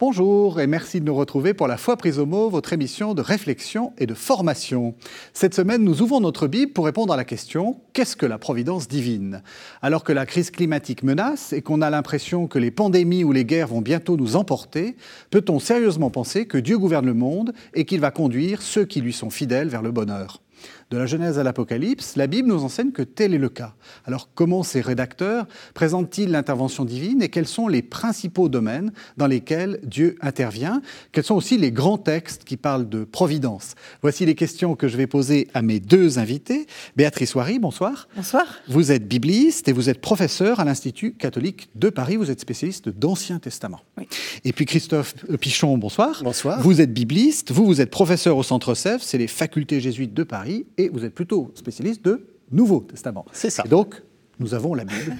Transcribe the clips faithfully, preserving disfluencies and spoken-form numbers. Bonjour et merci de nous retrouver pour La Foi prise au mot, votre émission de réflexion et de formation. Cette semaine, nous ouvrons notre Bible pour répondre à la question « Qu'est-ce que la providence divine ?» Alors que la crise climatique menace et qu'on a l'impression que les pandémies ou les guerres vont bientôt nous emporter, peut-on sérieusement penser que Dieu gouverne le monde et qu'il va conduire ceux qui lui sont fidèles vers le bonheur ? De la Genèse à l'Apocalypse, la Bible nous enseigne que tel est le cas. Alors comment ces rédacteurs présentent-ils l'intervention divine et quels sont les principaux domaines dans lesquels Dieu intervient? Quels sont aussi les grands textes qui parlent de providence? Voici les questions que je vais poser à mes deux invités. Béatrice Oury, bonsoir. Bonsoir. Vous êtes bibliste et vous êtes professeur à l'Institut catholique de Paris. Vous êtes spécialiste d'Ancien Testament. Oui. Et puis Christophe Pichon, bonsoir. Bonsoir. Vous êtes bibliste, vous, vous êtes professeur au Centre C E F, c'est les facultés jésuites de Paris. Et vous êtes plutôt spécialiste de Nouveau Testament. C'est ça. Et donc, nous avons la Bible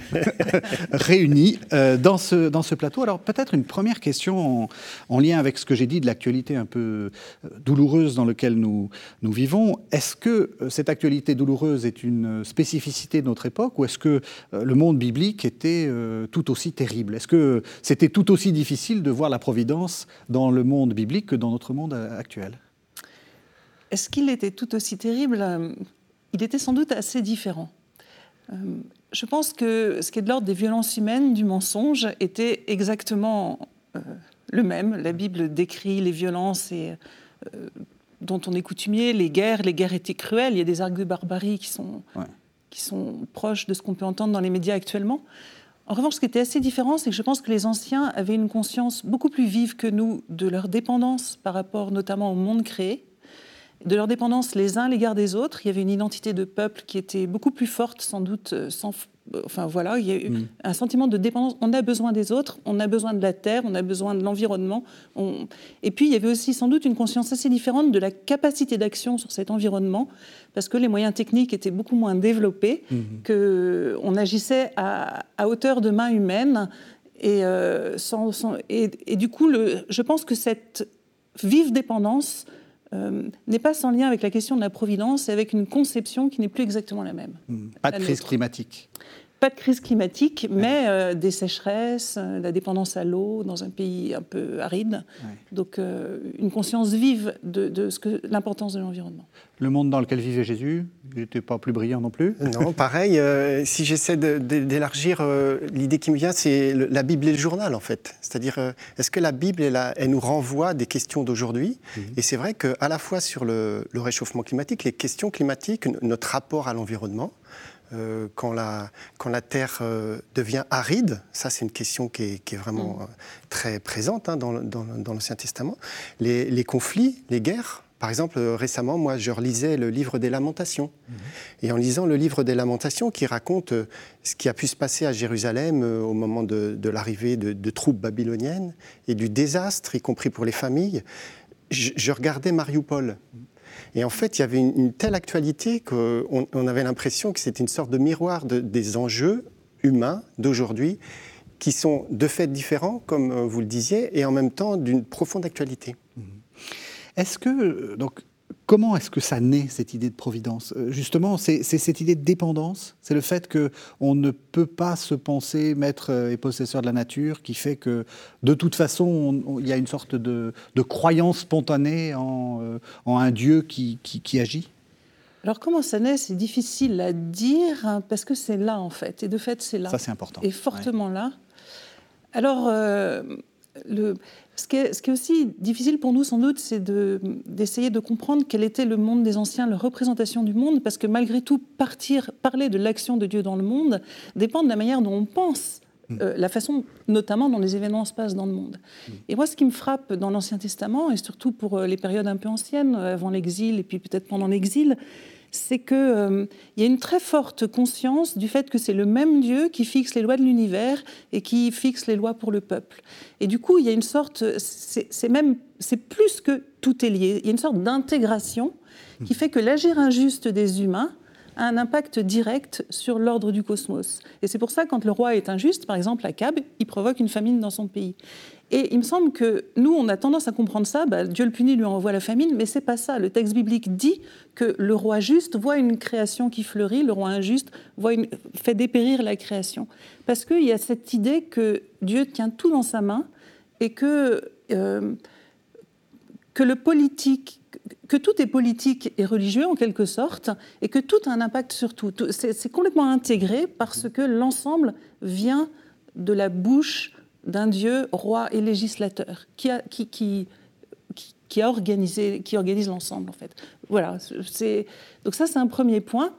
réunie euh, dans, ce, dans ce plateau. Alors, peut-être une première question en, en lien avec ce que j'ai dit de l'actualité un peu douloureuse dans laquelle nous, nous vivons. Est-ce que euh, cette actualité douloureuse est une spécificité de notre époque ou est-ce que euh, le monde biblique était euh, tout aussi terrible? Est-ce que euh, c'était tout aussi difficile de voir la providence dans le monde biblique que dans notre monde euh, actuel? Est-ce qu'il était tout aussi terrible? Il était sans doute assez différent. Euh, je pense que ce qui est de l'ordre des violences humaines, du mensonge, était exactement euh, le même. La Bible décrit les violences et, euh, dont on est coutumier, les guerres. Les guerres étaient cruelles. Il y a des arcs de barbarie qui sont, ouais. qui sont proches de ce qu'on peut entendre dans les médias actuellement. En revanche, ce qui était assez différent, c'est que je pense que les anciens avaient une conscience beaucoup plus vive que nous de leur dépendance par rapport notamment au monde créé, de leur dépendance les uns à l'égard des autres. Il y avait une identité de peuple qui était beaucoup plus forte, sans doute. Sans, enfin, voilà, il y a eu mmh. un sentiment de dépendance. On a besoin des autres, on a besoin de la terre, on a besoin de l'environnement. On... Et puis, il y avait aussi sans doute une conscience assez différente de la capacité d'action sur cet environnement, parce que les moyens techniques étaient beaucoup moins développés, mmh. qu'on agissait à, à hauteur de main humaine. Et, euh, sans, sans... et, et du coup, le... je pense que cette vive dépendance... Euh, n'est pas sans lien avec la question de la providence et avec une conception qui n'est plus exactement la même. Mmh. Pas de crise nôtre. climatique. Pas de crise climatique, ouais. mais euh, des sécheresses, euh, la dépendance à l'eau dans un pays un peu aride. Ouais. Donc euh, une conscience vive de, de ce que, l'importance de l'environnement. Le monde dans lequel vivait Jésus, il n'était pas plus brillant non plus. Non, pareil, euh, si j'essaie de, de, d'élargir, euh, l'idée qui me vient, c'est le, la Bible et le journal en fait. C'est-à-dire, euh, est-ce que la Bible, elle, a, elle nous renvoie des questions d'aujourd'hui? Mmh. Et c'est vrai qu'à la fois sur le, le réchauffement climatique, les questions climatiques, n- notre rapport à l'environnement, Euh, quand, la, quand la terre euh, devient aride, ça c'est une question qui est, qui est vraiment mmh. euh, très présente hein, dans, dans, dans l'Ancien Testament, les, les conflits, les guerres. Par exemple, récemment, moi, je relisais le livre des Lamentations. Mmh. Et en lisant le livre des Lamentations, qui raconte ce qui a pu se passer à Jérusalem au moment de, de l'arrivée de, de troupes babyloniennes et du désastre, y compris pour les familles, je, je regardais Mariupol. Mmh. Et en fait, il y avait une, une telle actualité qu'on on avait l'impression que c'était une sorte de miroir de, des enjeux humains d'aujourd'hui qui sont de fait différents, comme vous le disiez, et en même temps d'une profonde actualité. Mmh. Est-ce que, donc, comment est-ce que ça naît, cette idée de providence ? Justement, c'est, c'est cette idée de dépendance, c'est le fait qu'on ne peut pas se penser maître et possesseur de la nature qui fait que, de toute façon, il y a une sorte de, de croyance spontanée en, euh, en un Dieu qui, qui, qui agit. Alors, comment ça naît ? C'est difficile à dire, hein, parce que c'est là, en fait. Et de fait, c'est là. Ça, c'est important. Et fortement ouais. là. Alors... Euh... Le, ce, qui est, ce qui est aussi difficile pour nous, sans doute, c'est de, d'essayer de comprendre quel était le monde des anciens, leur représentation du monde, parce que malgré tout, partir, parler de l'action de Dieu dans le monde dépend de la manière dont on pense, euh, la façon notamment dont les événements se passent dans le monde. Et moi, ce qui me frappe dans l'Ancien Testament, et surtout pour les périodes un peu anciennes, avant l'exil et puis peut-être pendant l'exil, c'est qu'il euh, y a une très forte conscience du fait que c'est le même Dieu qui fixe les lois de l'univers et qui fixe les lois pour le peuple. Et du coup, il y a une sorte, c'est, c'est même, c'est plus que tout est lié, il y a une sorte d'intégration qui fait que l'agir injuste des humains a un impact direct sur l'ordre du cosmos. Et c'est pour ça, quand le roi est injuste, par exemple à Acab, il provoque une famine dans son pays. Et il me semble que nous, on a tendance à comprendre ça, bah, Dieu le punit, lui envoie la famine, mais c'est pas ça. Le texte biblique dit que le roi juste voit une création qui fleurit, le roi injuste voit une... fait dépérir la création. Parce qu'il y a cette idée que Dieu tient tout dans sa main et que, euh, que le politique, que tout est politique et religieux en quelque sorte, et que tout a un impact sur tout. C'est, c'est complètement intégré parce que l'ensemble vient de la bouche d'un Dieu roi et législateur qui, a, qui, qui, qui, qui, a organisé, qui organise l'ensemble, en fait. Voilà, c'est, donc ça, c'est un premier point.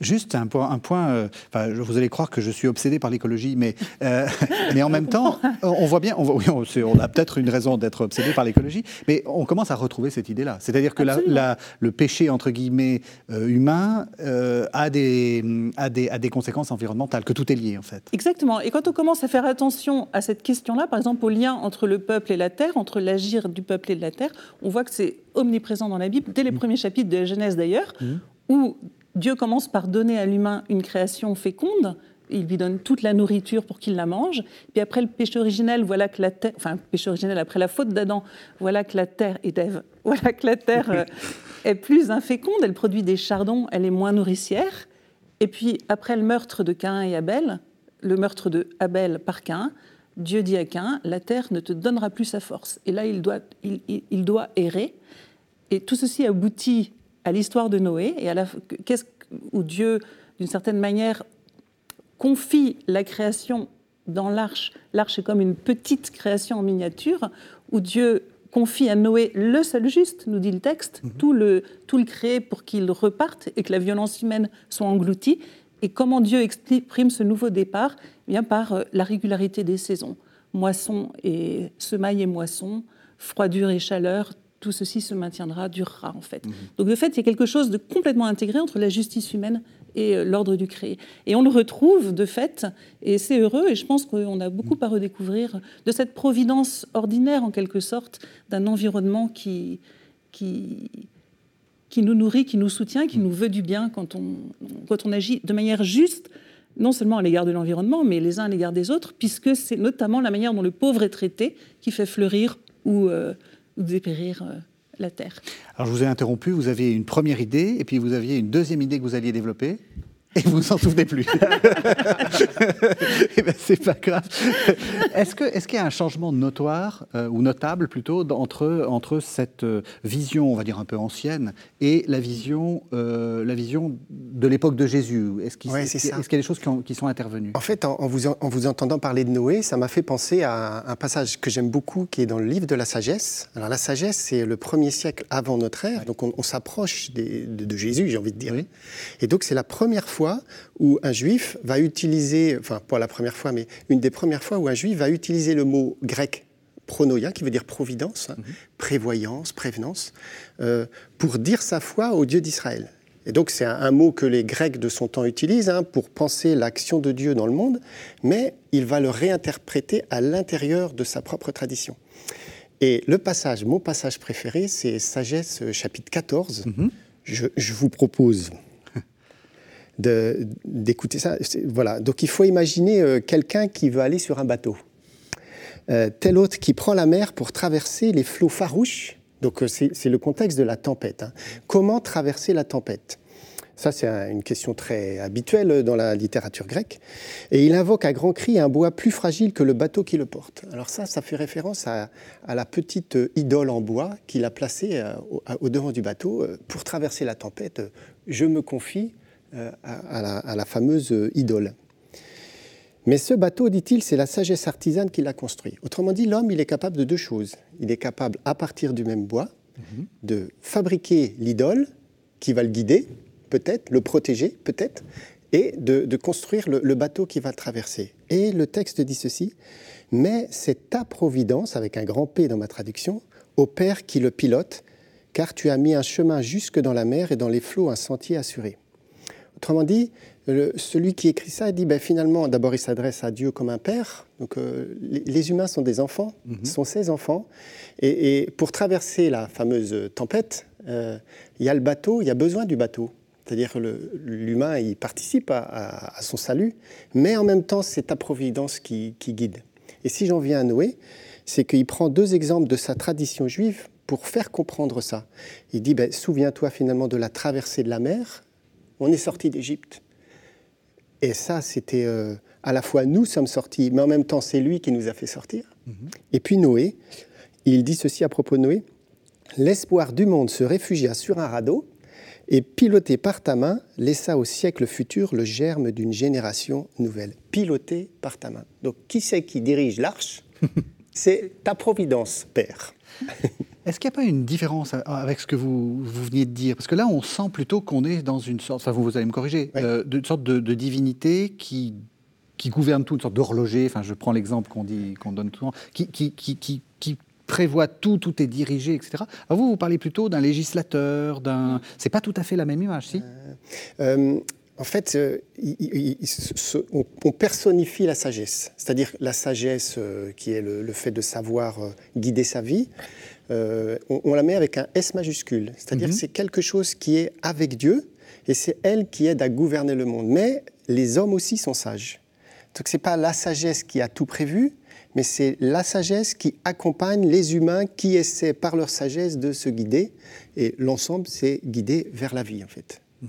Juste un point, un point euh, enfin, vous allez croire que je suis obsédé par l'écologie, mais, euh, mais en même temps, on voit bien, on, voit, oui, on, on a peut-être une raison d'être obsédé par l'écologie, mais on commence à retrouver cette idée-là. C'est-à-dire que la, la, le péché, entre guillemets, euh, humain euh, a, des, a, des, a des conséquences environnementales, que tout est lié, en fait. Exactement. Et quand on commence à faire attention à cette question-là, par exemple, au lien entre le peuple et la terre, entre l'agir du peuple et de la terre, on voit que c'est omniprésent dans la Bible, dès les mmh. premiers chapitres de Genèse d'ailleurs, mmh. où Dieu commence par donner à l'humain une création féconde, il lui donne toute la nourriture pour qu'il la mange, puis après le péché originel, voilà que la terre, enfin péché originel après la faute d'Adam, voilà que la terre et d'Ève, voilà que la terre euh, est plus inféconde, elle produit des chardons, elle est moins nourricière, et puis après le meurtre de Caïn et Abel, le meurtre de Abel par Caïn, Dieu dit à Caïn, la terre ne te donnera plus sa force. Et là, il doit, il, il, il doit errer. Et tout ceci aboutit à l'histoire de Noé, et à la, qu'est-ce, où Dieu, d'une certaine manière, confie la création dans l'arche. L'arche est comme une petite création en miniature, où Dieu confie à Noé le seul juste, nous dit le texte, mmh. tout, le, tout le créé pour qu'il reparte et que la violence humaine soit engloutie. Et comment Dieu exprime ce nouveau départ ? Eh bien, par la régularité des saisons. Moisson et semaille et moisson, froidure et chaleur, tout ceci se maintiendra, durera en fait. Mmh. Donc de fait, il y a quelque chose de complètement intégré entre la justice humaine et l'ordre du créé. Et on le retrouve de fait, et c'est heureux, et je pense qu'on a beaucoup à redécouvrir de cette providence ordinaire en quelque sorte, d'un environnement qui... qui qui nous nourrit, qui nous soutient, qui nous veut du bien quand on, quand on agit de manière juste, non seulement à l'égard de l'environnement, mais les uns à l'égard des autres, puisque c'est notamment la manière dont le pauvre est traité qui fait fleurir ou euh, dépérir euh, la terre. Alors je vous ai interrompu, vous aviez une première idée, et puis vous aviez une deuxième idée que vous alliez développer. Et vous ne vous en souvenez plus. Eh bien, c'est pas grave. Est-ce, que, est-ce qu'il y a un changement notoire, euh, ou notable plutôt, entre, entre cette vision, on va dire un peu ancienne, et la vision, euh, la vision de l'époque de Jésus ? Est-ce qu'il, ouais, est-ce qu'il, est-ce qu'il y a des choses qui, ont, qui sont intervenues ? En fait, en, en, vous, en vous entendant parler de Noé, ça m'a fait penser à un passage que j'aime beaucoup, qui est dans le livre de la Sagesse. Alors la Sagesse, c'est le premier siècle avant notre ère, ouais. donc on, on s'approche des, de, de Jésus, j'ai envie de dire. Oui. Et donc c'est la première fois où un juif va utiliser, enfin pas la première fois, mais une des premières fois où un juif va utiliser le mot grec pronoia, qui veut dire providence, mm-hmm. prévoyance, prévenance, euh, pour dire sa foi au Dieu d'Israël. Et donc c'est un, un mot que les Grecs de son temps utilisent hein, pour penser l'action de Dieu dans le monde, mais il va le réinterpréter à l'intérieur de sa propre tradition. Et le passage, mon passage préféré, c'est Sagesse chapitre quatorze. Mm-hmm. Je, je vous propose... De, d'écouter ça. Voilà. Donc il faut imaginer euh, quelqu'un qui veut aller sur un bateau. Euh, tel autre qui prend la mer pour traverser les flots farouches. Donc euh, c'est, c'est le contexte de la tempête. Hein. Comment traverser la tempête ? Ça, c'est un, une question très habituelle dans la littérature grecque. Et il invoque à grands cris un bois plus fragile que le bateau qui le porte. Alors ça, ça fait référence à, à la petite euh, idole en bois qu'il a placée euh, au, au devant du bateau. Euh, pour traverser la tempête, euh, je me confie Euh, à, la, à la fameuse euh, idole. Mais ce bateau, dit-il, c'est la sagesse artisane qui l'a construit. Autrement dit, l'homme, il est capable de deux choses. Il est capable, à partir du même bois, mm-hmm. de fabriquer l'idole qui va le guider, peut-être, le protéger, peut-être, et de, de construire le, le bateau qui va le traverser. Et le texte dit ceci, « Mais c'est ta providence, avec un grand P dans ma traduction, au Père qui le pilote, car tu as mis un chemin jusque dans la mer et dans les flots un sentier assuré. » Autrement dit, le, celui qui écrit ça dit ben, finalement, d'abord il s'adresse à Dieu comme un père. Donc, euh, les, les humains sont des enfants, mm-hmm. sont ses enfants. Et, et pour traverser la fameuse tempête, euh, il y a le bateau, il y a besoin du bateau. C'est-à-dire que l'humain, il participe à, à, à son salut, mais en même temps, c'est ta providence qui, qui guide. Et si j'en viens à Noé, c'est qu'il prend deux exemples de sa tradition juive pour faire comprendre ça. Il dit, ben, souviens-toi finalement de la traversée de la mer, on est sorti d'Égypte. Et ça, c'était euh, à la fois nous sommes sortis, mais en même temps, c'est lui qui nous a fait sortir. Mmh. Et puis Noé, il dit ceci à propos de Noé, « L'espoir du monde se réfugia sur un radeau, et piloté par ta main, laissa au siècle futur le germe d'une génération nouvelle. » Piloté par ta main. Donc, qui c'est qui dirige l'arche ? C'est ta providence, Père. Est-ce qu'il n'y a pas une différence avec ce que vous, vous veniez de dire ? Parce que là, on sent plutôt qu'on est dans une sorte, enfin, vous, vous allez me corriger, ouais. euh, d'une sorte de, de divinité qui, qui gouverne tout, une sorte d'horloger, enfin, je prends l'exemple qu'on, dit, qu'on donne souvent, qui... qui, qui, qui, qui prévoit tout, tout est dirigé, et cetera. Alors vous, vous parlez plutôt d'un législateur, d'un... C'est pas tout à fait la même image, si ? euh, euh, En fait, euh, il, il, il, ce, on, on personnifie la sagesse. C'est-à-dire la sagesse euh, qui est le, le fait de savoir euh, guider sa vie, euh, on, on la met avec un S majuscule. C'est-à-dire mm-hmm. que c'est quelque chose qui est avec Dieu et c'est elle qui aide à gouverner le monde. Mais les hommes aussi sont sages. Donc c'est pas la sagesse qui a tout prévu, mais c'est la sagesse qui accompagne les humains qui essaient par leur sagesse de se guider. Et l'ensemble, c'est guidé vers la vie, en fait. Mm-hmm.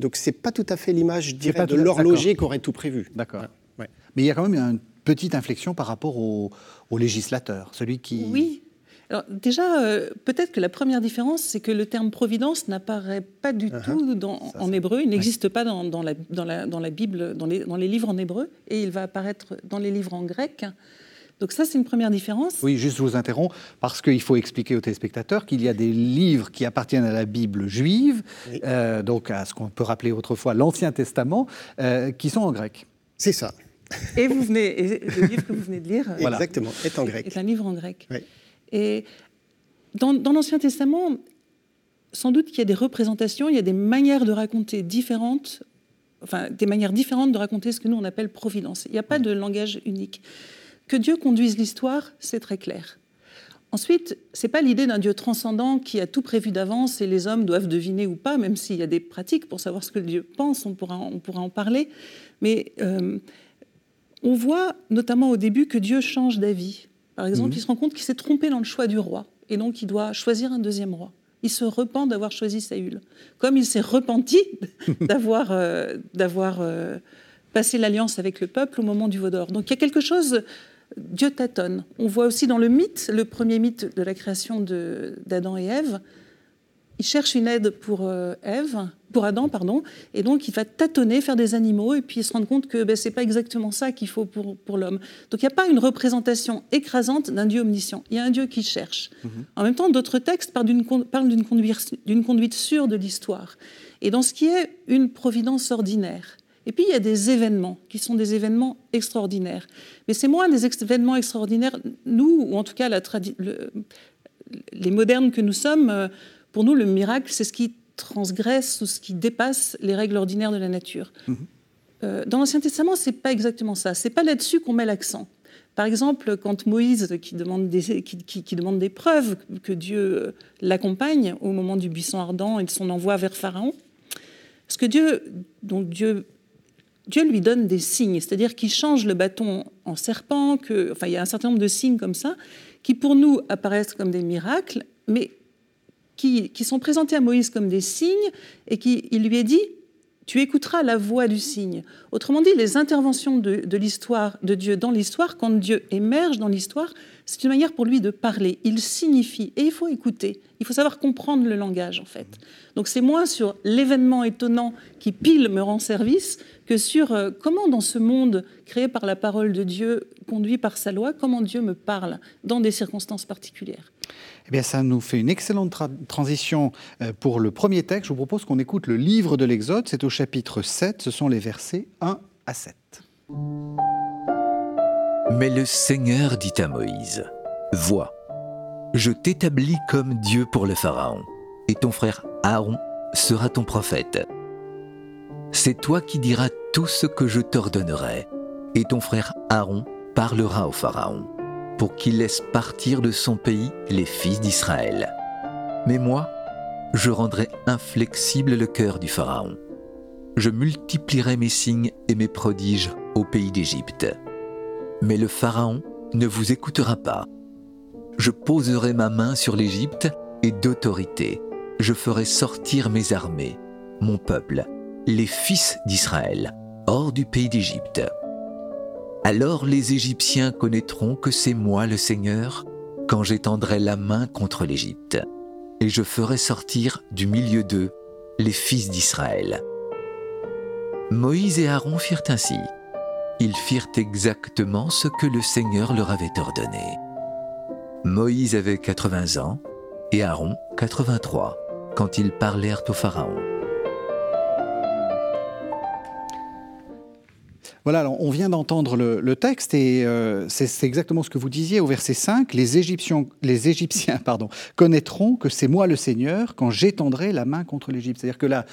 Donc, ce n'est pas tout à fait l'image directe de l'horloger qui aurait tout prévu. D'accord. Ouais. Mais il y a quand même une petite inflexion par rapport au, au législateur, celui qui... Oui. Alors, déjà, euh, peut-être que la première différence, c'est que le terme « providence » n'apparaît pas du uh-huh. tout dans, ça, en ça. hébreu. Il n'existe ouais. pas dans, dans, la, dans, la, dans la Bible, dans les, dans les livres en hébreu. Et il va apparaître dans les livres en grec. Donc ça, c'est une première différence. Oui, juste je vous interromps, parce qu'il faut expliquer aux téléspectateurs qu'il y a des livres qui appartiennent à la Bible juive, oui. euh, donc à ce qu'on peut rappeler autrefois l'Ancien Testament, euh, qui sont en grec. C'est ça. Et, vous venez, et le livre que vous venez de lire voilà. Exactement, est en grec. Est un livre en grec. Oui. Et dans, dans l'Ancien Testament, sans doute qu'il y a des représentations, il y a des manières de raconter différentes, enfin des manières différentes de raconter ce que nous on appelle providence. Il n'y a pas de langage unique. Que Dieu conduise l'histoire, c'est très clair. Ensuite, ce n'est pas l'idée d'un Dieu transcendant qui a tout prévu d'avance et les hommes doivent deviner ou pas, même s'il y a des pratiques pour savoir ce que Dieu pense, on pourra, on pourra en parler. Mais euh, on voit notamment au début que Dieu change d'avis. Par exemple, mmh. il se rend compte qu'il s'est trompé dans le choix du roi et donc il doit choisir un deuxième roi. Il se repent d'avoir choisi Saül, comme il s'est repenti d'avoir... Euh, d'avoir euh, passé l'alliance avec le peuple au moment du veau d'or. Donc il y a quelque chose... Dieu tâtonne. On voit aussi dans le mythe, le premier mythe de la création de, d'Adam et Ève, il cherche une aide pour euh, Ève, pour Adam, pardon, et donc il va tâtonner, faire des animaux, et puis il se rend compte que ben, c'est pas exactement ça qu'il faut pour, pour l'homme. Donc il n'y a pas une représentation écrasante d'un Dieu omniscient. Il y a un Dieu qui cherche. Mm-hmm. En même temps, d'autres textes parlent d'une, parlent d'une, conduite, d'une conduite sûre de l'histoire. Et dans ce qui est une providence ordinaire, et puis, il y a des événements qui sont des événements extraordinaires. Mais c'est moins des événements extraordinaires. Nous, ou en tout cas la tradi- le, les modernes que nous sommes, pour nous, le miracle, c'est ce qui transgresse ou ce qui dépasse les règles ordinaires de la nature. Mmh. Euh, dans l'Ancien Testament, ce n'est pas exactement ça. Ce n'est pas là-dessus qu'on met l'accent. Par exemple, quand Moïse, qui demande des, qui, qui, qui demande des preuves que Dieu l'accompagne au moment du buisson ardent et de son envoi vers Pharaon, parce que Dieu... Donc Dieu Dieu lui donne des signes, c'est-à-dire qu'il change le bâton en serpent, que, enfin, il y a un certain nombre de signes comme ça, qui pour nous apparaissent comme des miracles, mais qui, qui sont présentés à Moïse comme des signes, et qui, il lui est dit, tu écouteras la voix du signe. Autrement dit, les interventions de, de, l'histoire, de Dieu dans l'histoire, quand Dieu émerge dans l'histoire, c'est une manière pour lui de parler. Il signifie, et il faut écouter, il faut savoir comprendre le langage, en fait. Donc c'est moins sur l'événement étonnant qui pile me rend service, que sur euh, comment dans ce monde créé par la parole de Dieu, conduit par sa loi, comment Dieu me parle dans des circonstances particulières. Eh bien, ça nous fait une excellente tra- transition euh, pour le premier texte. Je vous propose qu'on écoute le livre de l'Exode, c'est au chapitre sept, ce sont les versets un à sept. Mais le Seigneur dit à Moïse, « Vois, je t'établis comme Dieu pour le Pharaon, et ton frère Aaron sera ton prophète. » C'est toi qui diras tout ce que je t'ordonnerai, et ton frère Aaron parlera au Pharaon, pour qu'il laisse partir de son pays les fils d'Israël. Mais moi, je rendrai inflexible le cœur du Pharaon. Je multiplierai mes signes et mes prodiges au pays d'Égypte. Mais le Pharaon ne vous écoutera pas. Je poserai ma main sur l'Égypte et d'autorité, je ferai sortir mes armées, mon peuple, les fils d'Israël, hors du pays d'Égypte. Alors les Égyptiens connaîtront que c'est moi le Seigneur, quand j'étendrai la main contre l'Égypte, et je ferai sortir du milieu d'eux les fils d'Israël. » Moïse et Aaron firent ainsi. Ils firent exactement ce que le Seigneur leur avait ordonné. Moïse avait quatre-vingts ans et Aaron quatre-vingt-trois quand ils parlèrent au Pharaon. Voilà, alors on vient d'entendre le, le texte et euh, c'est, c'est exactement ce que vous disiez au verset cinq. Les Égyptiens, les Égyptiens pardon, connaîtront que c'est moi le Seigneur quand j'étendrai la main contre l'Égypte. C'est-à-dire que la,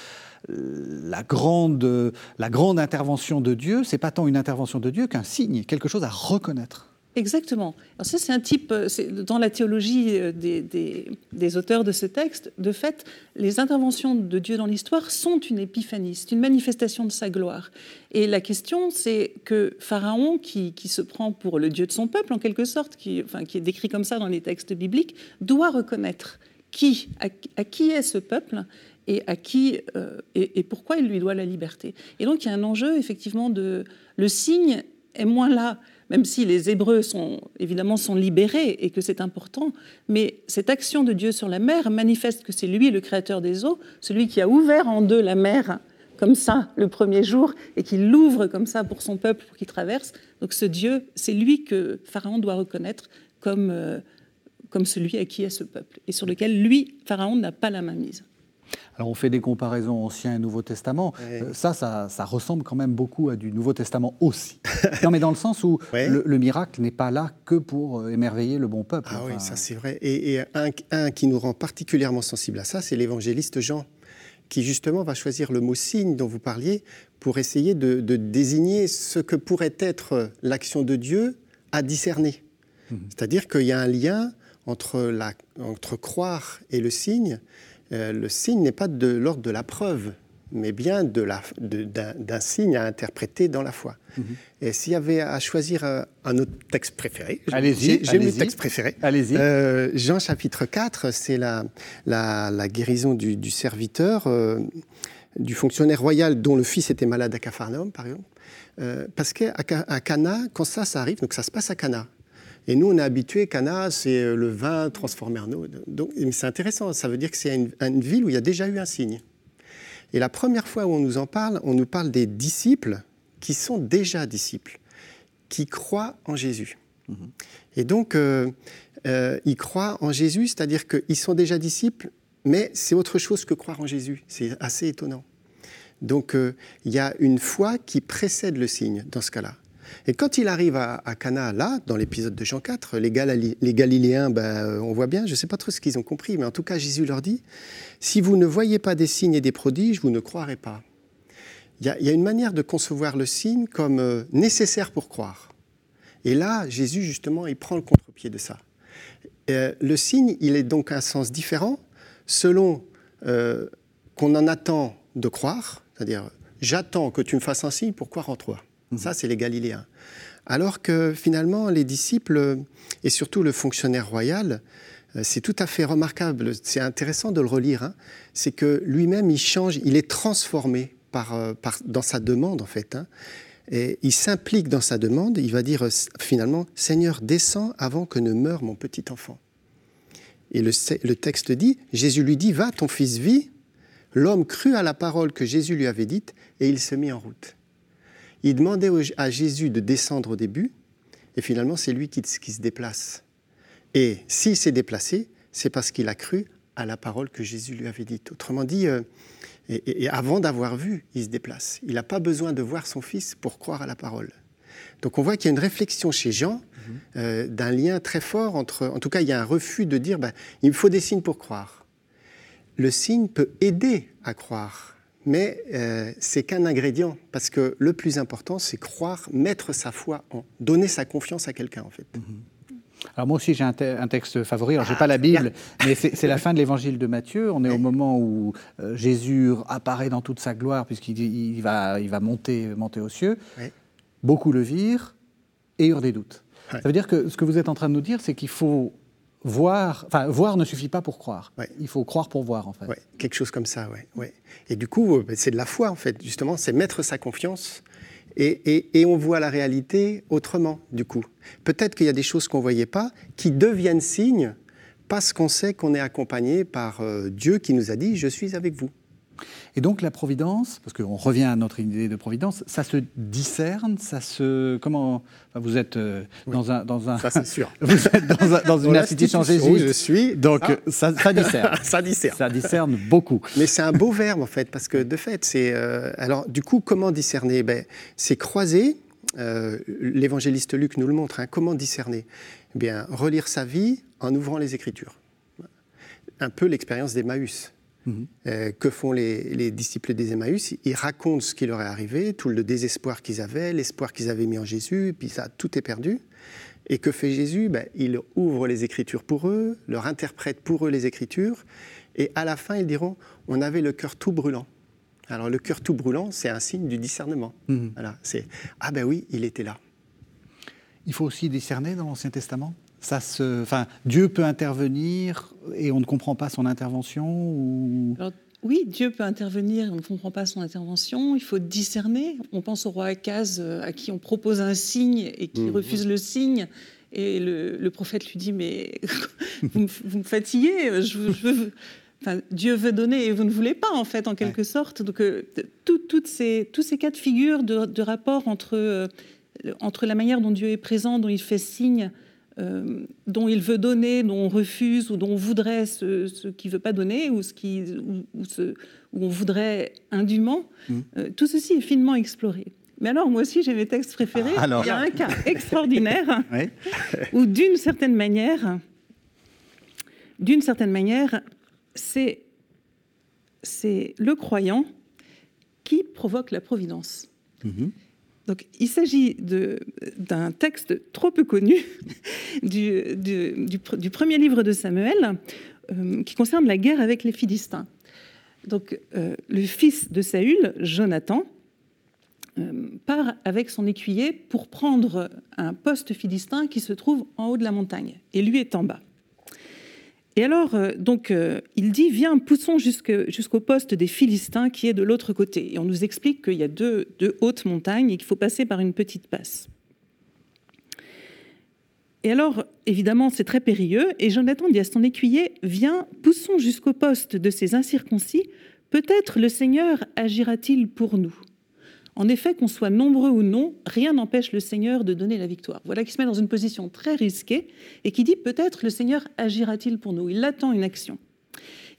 la, grande, la grande intervention de Dieu, c'est pas tant une intervention de Dieu qu'un signe, quelque chose à reconnaître. Exactement. Alors ça, c'est un type, c'est dans la théologie des, des, des auteurs de ce texte, de fait, les interventions de Dieu dans l'histoire sont une épiphanie, c'est une manifestation de sa gloire. Et la question, c'est que Pharaon, qui, qui se prend pour le Dieu de son peuple, en quelque sorte, qui, enfin, qui est décrit comme ça dans les textes bibliques, doit reconnaître qui, à, à qui est ce peuple et à qui euh, et, et pourquoi il lui doit la liberté. Et donc, il y a un enjeu, effectivement, de le signe est moins là. Même si les Hébreux sont, évidemment, sont libérés et que c'est important, mais cette action de Dieu sur la mer manifeste que c'est lui le créateur des eaux, celui qui a ouvert en deux la mer, comme ça, le premier jour, et qui l'ouvre comme ça pour son peuple, pour qu'il traverse. Donc ce Dieu, c'est lui que Pharaon doit reconnaître comme, euh, comme celui à qui est ce peuple, et sur lequel lui, Pharaon, n'a pas la main mise. Alors on fait des comparaisons Ancien et Nouveau Testament. Ouais. Euh, ça, ça, ça ressemble quand même beaucoup à du Nouveau Testament aussi. Non, mais dans le sens où ouais. le, le miracle n'est pas là que pour euh, émerveiller le bon peuple. Ah enfin... oui, ça c'est vrai. Et, et un, un qui nous rend particulièrement sensibles à ça, c'est l'évangéliste Jean, qui justement va choisir le mot « signe » dont vous parliez pour essayer de, de désigner ce que pourrait être l'action de Dieu à discerner. Mmh. C'est-à-dire qu'il y a un lien entre, la, entre croire et le signe. Euh, le signe n'est pas de l'ordre de la preuve, mais bien de la, de, d'un, d'un signe à interpréter dans la foi. Mm-hmm. Et s'il y avait à choisir un, un autre texte préféré, allez-y, j'ai, j'ai allez-y. Mes textes préférés. Allez-y. Euh, Jean chapitre quatre, c'est la, la, la guérison du, du serviteur, euh, du fonctionnaire royal dont le fils était malade à Capharnaüm, par exemple. Euh, parce qu'à à Cana, quand ça, ça arrive, donc ça se passe à Cana. Et nous, on est habitués, Cana, c'est le vin transformé en eau. Donc, c'est intéressant, ça veut dire que c'est une, une ville où il y a déjà eu un signe. Et la première fois où on nous en parle, on nous parle des disciples qui sont déjà disciples, qui croient en Jésus. Mmh. Et donc, euh, euh, ils croient en Jésus, c'est-à-dire qu'ils sont déjà disciples, mais c'est autre chose que croire en Jésus. C'est assez étonnant. Donc, euh, il y a une foi qui précède le signe dans ce cas-là. Et quand il arrive à, à Cana, là, dans l'épisode de Jean quatre, les, Galali- les Galiléens, ben, on voit bien, je ne sais pas trop ce qu'ils ont compris, mais en tout cas, Jésus leur dit « Si vous ne voyez pas des signes et des prodiges, vous ne croirez pas. » Il y, y a une manière de concevoir le signe comme euh, nécessaire pour croire. Et là, Jésus, justement, il prend le contre-pied de ça. Euh, le signe, il est donc un sens différent selon euh, qu'on en attend de croire, c'est-à-dire « J'attends que tu me fasses un signe pour croire en toi. » Ça, c'est les Galiléens. Alors que finalement, les disciples et surtout le fonctionnaire royal, c'est tout à fait remarquable, c'est intéressant de le relire, hein. C'est que lui-même, il change, il est transformé par, par, dans sa demande, en fait. Hein. Et il s'implique dans sa demande, il va dire finalement « Seigneur, descends avant que ne meure mon petit enfant ». Et le, le texte dit, Jésus lui dit « Va, ton fils vit ». L'homme crut à la parole que Jésus lui avait dite et il se mit en route. Il demandait à Jésus de descendre au début, et finalement, c'est lui qui, qui se déplace. Et s'il s'est déplacé, c'est parce qu'il a cru à la parole que Jésus lui avait dite. Autrement dit, euh, et, et avant d'avoir vu, il se déplace. Il n'a pas besoin de voir son fils pour croire à la parole. Donc on voit qu'il y a une réflexion chez Jean, mm-hmm. euh, d'un lien très fort entre... En tout cas, il y a un refus de dire ben, « il me faut des signes pour croire ». Le signe peut aider à croire. Mais euh, c'est qu'un ingrédient, parce que le plus important, c'est croire, mettre sa foi en, donner sa confiance à quelqu'un, en fait. Mm-hmm. Alors moi aussi j'ai un, te- un texte favori, alors je n'ai ah, pas la Bible, mais c'est, c'est la fin de l'évangile de Matthieu, on est au moment où euh, Jésus apparaît dans toute sa gloire puisqu'il il va, il va monter, monter aux cieux, oui. Beaucoup le virent et eurent des doutes. Oui. Ça veut dire que ce que vous êtes en train de nous dire, c'est qu'il faut voir, enfin voir ne suffit pas pour croire, oui. Il faut croire pour voir en fait. Oui. Quelque chose comme ça, oui. Ouais. Et du coup c'est de la foi en fait, justement, c'est mettre sa confiance. Et, et, et on voit la réalité autrement, du coup. Peut-être qu'il y a des choses qu'on ne voyait pas, qui deviennent signes, parce qu'on sait qu'on est accompagné par euh, Dieu qui nous a dit « Je suis avec vous ». Et donc la providence, parce qu'on revient à notre idée de providence, ça se discerne, ça se... Comment... Enfin, vous êtes euh, oui. dans un... Dans un... Ça, c'est sûr. Vous êtes dans, un, dans une institution jésuite. Où je suis. Donc ah. ça, ça discerne. ça discerne. Ça discerne beaucoup. Mais c'est un beau verbe, en fait, parce que de fait, c'est... Euh... Alors, du coup, comment discerner ? Ben, c'est croiser, euh, l'évangéliste Luc nous le montre, hein, comment discerner ? Eh bien, relire sa vie en ouvrant les Écritures. Un peu l'expérience d'Emmaüs. Mmh. Euh, que font les, les disciples des Emmaüs ? Ils racontent ce qui leur est arrivé, tout le désespoir qu'ils avaient, l'espoir qu'ils avaient mis en Jésus, et puis ça, tout est perdu. Et que fait Jésus ? Ben, il ouvre les Écritures pour eux, leur interprète pour eux les Écritures, et à la fin, ils diront « on avait le cœur tout brûlant ». Alors le cœur tout brûlant, c'est un signe du discernement. Mmh. Voilà, c'est « ah ben oui, il était là ». Il faut aussi discerner dans l'Ancien Testament ? Ça se, enfin, Dieu peut intervenir et on ne comprend pas son intervention ou... Alors, oui, Dieu peut intervenir et on ne comprend pas son intervention. Il faut discerner. On pense au roi Akaz à qui on propose un signe et qui mmh. refuse le signe. Et le, le prophète lui dit « mais vous, me, vous me fatiguez, je veux... » Enfin, Dieu veut donner et vous ne voulez pas, en fait, en quelque ouais. sorte. Donc, euh, tout, toutes ces, tous ces cas de figure de, de rapport entre, euh, entre la manière dont Dieu est présent, dont il fait signe... Euh, dont il veut donner, dont on refuse, ou dont on voudrait ce, ce qu'il ne veut pas donner, ou ce qui, ou, ou ce, où on voudrait indûment, mmh. euh, tout ceci est finement exploré. Mais alors, moi aussi, j'ai mes textes préférés. Ah, alors... Il y a un cas extraordinaire, oui. où d'une certaine manière, d'une certaine manière, c'est, c'est le croyant qui provoque la providence. Mmh. Donc, il s'agit de, d'un texte trop peu connu du, du, du, du premier livre de Samuel euh, qui concerne la guerre avec les Philistins. Donc, euh, le fils de Saül, Jonathan, euh, part avec son écuyer pour prendre un poste philistin qui se trouve en haut de la montagne, et lui est en bas. Et alors, euh, donc, euh, il dit « Viens, poussons jusque, jusqu'au poste des Philistins qui est de l'autre côté. » Et on nous explique qu'il y a deux, deux hautes montagnes et qu'il faut passer par une petite passe. Et alors, évidemment, c'est très périlleux. Et Jonathan dit à son écuyer « Viens, poussons jusqu'au poste de ces incirconcis. Peut-être le Seigneur agira-t-il pour nous. » En effet, qu'on soit nombreux ou non, rien n'empêche le Seigneur de donner la victoire. Voilà qui se met dans une position très risquée et qui dit peut-être le Seigneur agira-t-il pour nous. Il attend une action.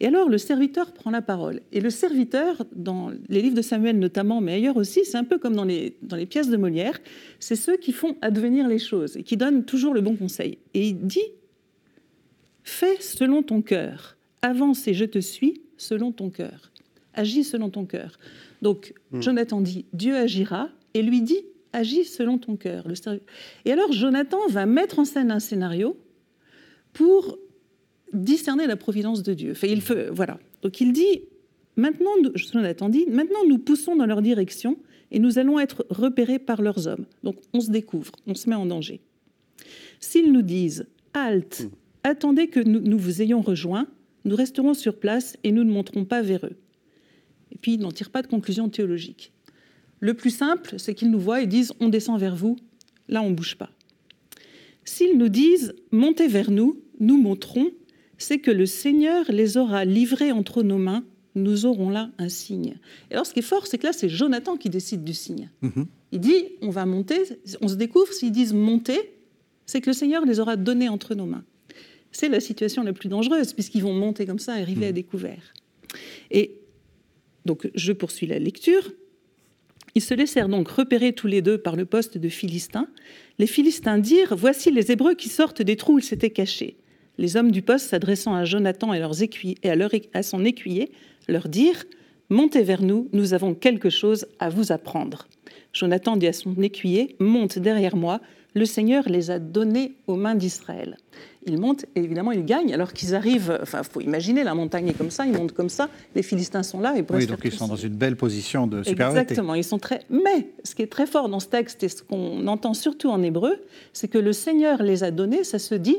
Et alors le serviteur prend la parole. Et le serviteur, dans les livres de Samuel notamment, mais ailleurs aussi, c'est un peu comme dans les, dans les pièces de Molière, c'est ceux qui font advenir les choses et qui donnent toujours le bon conseil. Et il dit « Fais selon ton cœur, avance et je te suis selon ton cœur, agis selon ton cœur ». Donc, mmh. Jonathan dit « Dieu agira » et lui dit « Agis selon ton cœur ». Et alors, Jonathan va mettre en scène un scénario pour discerner la providence de Dieu. Enfin, il fait, voilà. Donc, il dit « Maintenant, Jonathan dit, maintenant nous poussons dans leur direction et nous allons être repérés par leurs hommes. » Donc, on se découvre, on se met en danger. « S'ils nous disent « Halte, mmh. attendez que nous, nous vous ayons rejoints, nous resterons sur place et nous ne monterons pas vers eux. » Et puis, ils n'en tirent pas de conclusion théologique. Le plus simple, c'est qu'ils nous voient et disent « on descend vers vous », là, on ne bouge pas. S'ils nous disent « montez vers nous, nous monterons », c'est que le Seigneur les aura livrés entre nos mains, nous aurons là un signe. Et alors, ce qui est fort, c'est que là, c'est Jonathan qui décide du signe. Mmh. Il dit « on va monter », on se découvre, s'ils disent « monter », c'est que le Seigneur les aura donnés entre nos mains. C'est la situation la plus dangereuse, puisqu'ils vont monter comme ça et arriver mmh. à découvert. Et donc, je poursuis la lecture. Ils se laissèrent donc repérer tous les deux par le poste de Philistins. Les Philistins dirent « Voici les Hébreux qui sortent des trous où ils s'étaient cachés. » Les hommes du poste, s'adressant à Jonathan et, leurs écuy- et à, leur é- à son écuyer, leur dirent « Montez vers nous, nous avons quelque chose à vous apprendre. » Jonathan dit à son écuyer « Monte derrière moi, le Seigneur les a donnés aux mains d'Israël. » Ils montent et évidemment ils gagnent alors qu'ils arrivent, enfin il faut imaginer, la montagne est comme ça, ils montent comme ça, les Philistins sont là. Et oui, donc ils sont dans une belle position de supériorité. Exactement, ils sont très... Mais ce qui est très fort dans ce texte et ce qu'on entend surtout en hébreu, c'est que le Seigneur les a donnés, ça se dit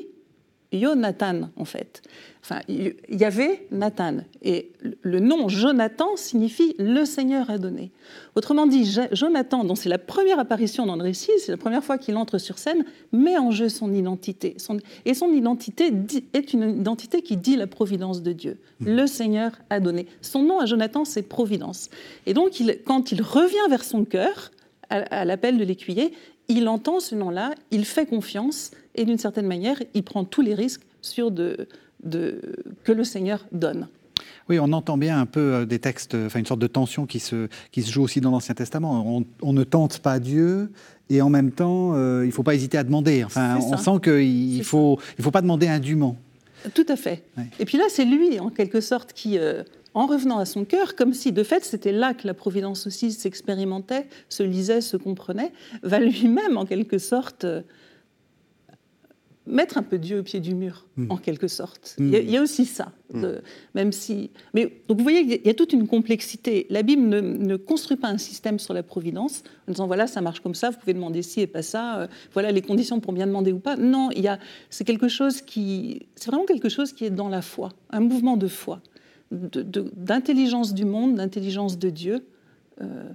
Jonathan en fait. Enfin, il y avait Nathan et le nom Jonathan signifie le Seigneur a donné. Autrement dit, Jonathan, dont c'est la première apparition dans le récit, c'est la première fois qu'il entre sur scène, met en jeu son identité. Son, et son identité est une identité qui dit la providence de Dieu. Le Seigneur a donné. Son nom à Jonathan, c'est Providence. Et donc, il, quand il revient vers son cœur, à, à l'appel de l'écuyer, il entend ce nom-là, il fait confiance et d'une certaine manière, il prend tous les risques sur de... De, que le Seigneur donne. Oui, on entend bien un peu des textes, enfin une sorte de tension qui se, qui se joue aussi dans l'Ancien Testament. On, on ne tente pas Dieu et en même temps, euh, il ne faut pas hésiter à demander. Enfin, on sent qu'il ne faut, il faut pas demander indûment. Tout à fait. Ouais. Et puis là, c'est lui, en quelque sorte, qui... Euh, en revenant à son cœur, comme si, de fait, c'était là que la Providence aussi s'expérimentait, se lisait, se comprenait, va lui-même, en quelque sorte... Euh, mettre un peu Dieu au pied du mur, mmh. en quelque sorte. Mmh. Il, y a, il y a aussi ça, de, mmh. même si... Mais, donc vous voyez, il y a toute une complexité. La Bible ne, ne construit pas un système sur la providence, en disant, voilà, ça marche comme ça, vous pouvez demander ci et pas ça, euh, voilà les conditions pour bien demander ou pas. Non, il y a, c'est quelque chose qui... C'est vraiment quelque chose qui est dans la foi, un mouvement de foi, de, de, d'intelligence du monde, d'intelligence de Dieu, euh,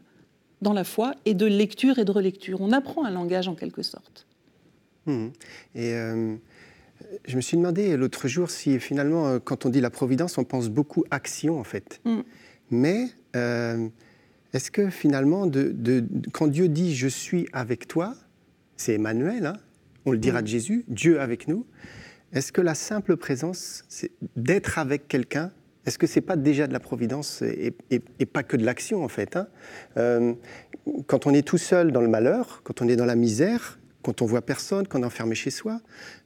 dans la foi, et de lecture et de relecture. On apprend un langage, en quelque sorte. Mmh. Et euh, je me suis demandé l'autre jour si finalement, quand on dit la providence, on pense beaucoup action en fait. Mmh. Mais euh, est-ce que finalement, de, de, de, quand Dieu dit « je suis avec toi », c'est Emmanuel, hein, on le dira mmh. de Jésus, Dieu avec nous, est-ce que la simple présence, c'est d'être avec quelqu'un, est-ce que ce n'est pas déjà de la providence et, et, et pas que de l'action en fait, hein ? euh, Quand on est tout seul dans le malheur, quand on est dans la misère, quand on voit personne, qu'on est enfermé chez soi,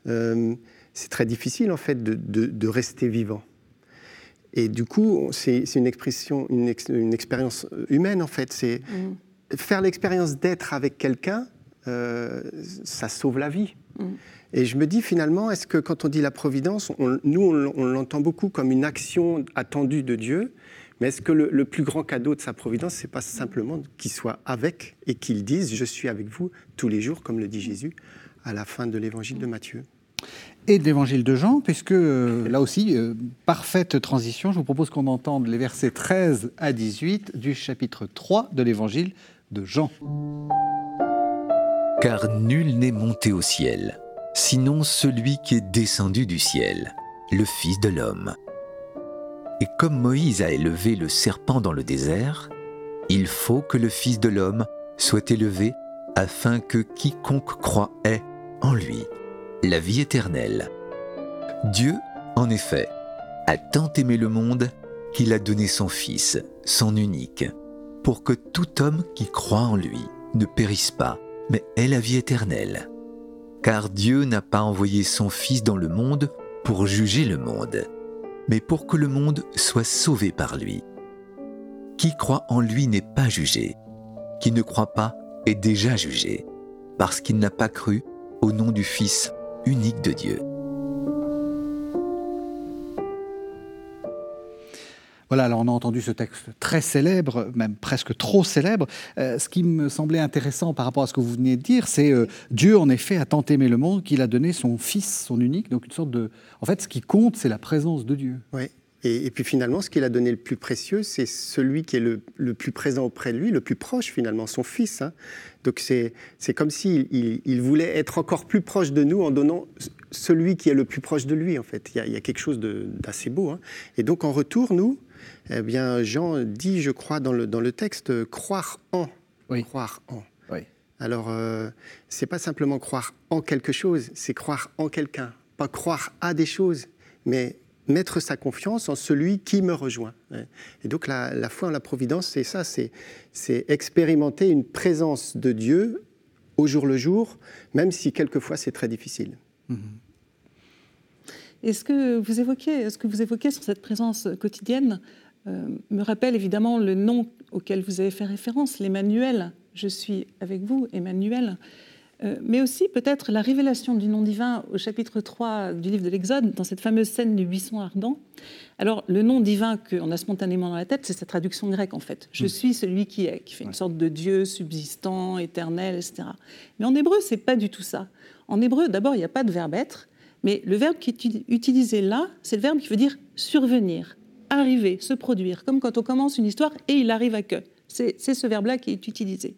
euh, c'est très difficile en fait de, de, de rester vivant. Et du coup, c'est, c'est une expression, une, ex, une expérience humaine en fait. C'est mmh. faire l'expérience d'être avec quelqu'un, euh, ça sauve la vie. Mmh. Et je me dis finalement, est-ce que quand on dit la providence, on, nous on, on l'entend beaucoup comme une action attendue de Dieu, mais est-ce que le, le plus grand cadeau de sa providence, ce n'est pas simplement qu'il soit avec et qu'il dise « je suis avec vous tous les jours », comme le dit Jésus à la fin de l'évangile de Matthieu. Et de l'évangile de Jean, puisque euh, là aussi, euh, parfaite transition, je vous propose qu'on entende les versets treize à dix-huit du chapitre trois de l'évangile de Jean. « Car nul n'est monté au ciel, sinon celui qui est descendu du ciel, le Fils de l'homme. » Et comme Moïse a élevé le serpent dans le désert, il faut que le Fils de l'homme soit élevé afin que quiconque croit ait en lui la vie éternelle. Dieu, en effet, a tant aimé le monde qu'il a donné son Fils, son unique, pour que tout homme qui croit en lui ne périsse pas, mais ait la vie éternelle. Car Dieu n'a pas envoyé son Fils dans le monde pour juger le monde, mais pour que le monde soit sauvé par lui. Qui croit en lui n'est pas jugé. Qui ne croit pas est déjà jugé, parce qu'il n'a pas cru au nom du Fils unique de Dieu. Voilà, alors on a entendu ce texte très célèbre, même presque trop célèbre. Euh, ce qui me semblait intéressant par rapport à ce que vous venez de dire, c'est euh, Dieu, en effet, a tant aimé le monde qu'il a donné son Fils, son unique. Donc une sorte de... En fait, ce qui compte, c'est la présence de Dieu. Oui. Et, et puis finalement, ce qu'il a donné le plus précieux, c'est celui qui est le, le plus présent auprès de lui, le plus proche finalement, son Fils. Hein. Donc c'est, c'est comme s'il il, il voulait être encore plus proche de nous en donnant celui qui est le plus proche de lui, en fait. Il y a, il y a quelque chose de, d'assez beau. Hein. Et donc en retour, nous, eh bien, Jean dit, je crois, dans le, dans le texte, croire en. Oui. Croire en. Oui. Alors, euh, c'est pas simplement croire en quelque chose, c'est croire en quelqu'un. Pas croire à des choses, mais mettre sa confiance en celui qui me rejoint. Et donc, la, la foi en la providence, c'est ça, c'est, c'est expérimenter une présence de Dieu au jour le jour, même si quelquefois c'est très difficile. Mmh. Est-ce que vous évoquez, est-ce que vous évoquez sur cette présence quotidienne euh, me rappelle évidemment le nom auquel vous avez fait référence, l'Emmanuel. Je suis avec vous, Emmanuel. Euh, mais aussi peut-être la révélation du nom divin au chapitre trois du livre de l'Exode, dans cette fameuse scène du buisson ardent. Alors, le nom divin qu'on a spontanément dans la tête, c'est sa traduction grecque, en fait. « Je suis celui qui est », qui fait une sorte de Dieu subsistant, éternel, et cetera. Mais en hébreu, c'est pas du tout ça. En hébreu, d'abord, il n'y a pas de verbe être, mais le verbe qui est utilisé là, c'est le verbe qui veut dire « survenir », « arriver », « se produire », comme quand on commence une histoire et il arrive à que. C'est, c'est ce verbe-là qui est utilisé.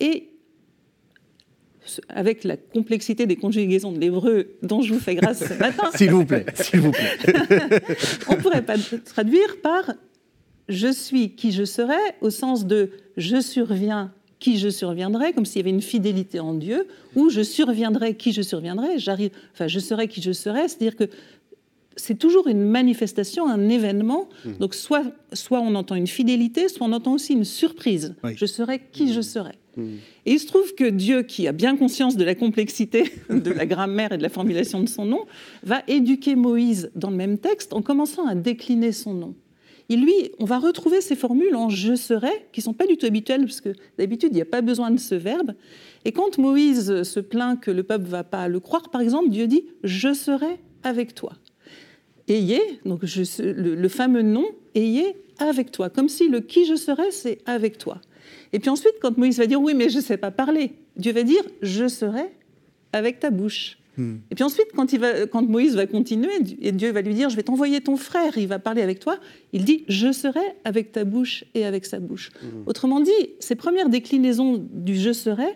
Et avec la complexité des conjugaisons de l'hébreu dont je vous fais grâce ce matin. S'il vous plaît, s'il vous plaît. On ne pourrait pas traduire par « je suis qui je serai » au sens de « je surviens qui je surviendrai », comme s'il y avait une fidélité en Dieu, ou « je surviendrai qui je surviendrai », j'arrive, enfin « je serai qui je serai », c'est-à-dire que c'est toujours une manifestation, un événement. Mmh. Donc soit, soit on entend une fidélité, soit on entend aussi une surprise. Oui. « Je serai qui mmh. je serai ». Et il se trouve que Dieu, qui a bien conscience de la complexité de la grammaire et de la formulation de son nom, va éduquer Moïse dans le même texte en commençant à décliner son nom. Et lui, on va retrouver ces formules en « je serai » qui ne sont pas du tout habituelles, parce que d'habitude, il n'y a pas besoin de ce verbe. Et quand Moïse se plaint que le peuple ne va pas le croire, par exemple, Dieu dit « je serai avec toi ». Ayez, donc je, le, le fameux nom « ayez avec toi », comme si le « qui je serai », c'est « avec toi ». Et puis ensuite, quand Moïse va dire « oui, mais je ne sais pas parler », Dieu va dire « je serai avec ta bouche hmm. ». Et puis ensuite, quand, il va, quand Moïse va continuer, et Dieu va lui dire « je vais t'envoyer ton frère, il va parler avec toi », il dit « je serai avec ta bouche et avec sa bouche hmm. ». Autrement dit, ces premières déclinaisons du « je serai »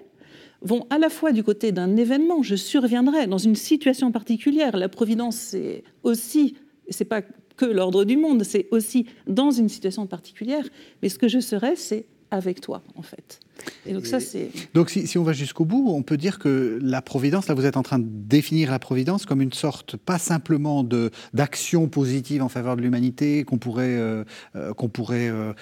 vont à la fois du côté d'un événement, « je surviendrai », dans une situation particulière. La providence, c'est aussi, c'est pas que l'ordre du monde, c'est aussi dans une situation particulière, mais ce que je serai, c'est avec toi, en fait. Et donc, et ça, c'est... donc si, si on va jusqu'au bout, on peut dire que la providence, là, vous êtes en train de définir la providence comme une sorte, pas simplement de, d'action positive en faveur de l'humanité, qu'on pourrait, euh, qu'on pourrait euh,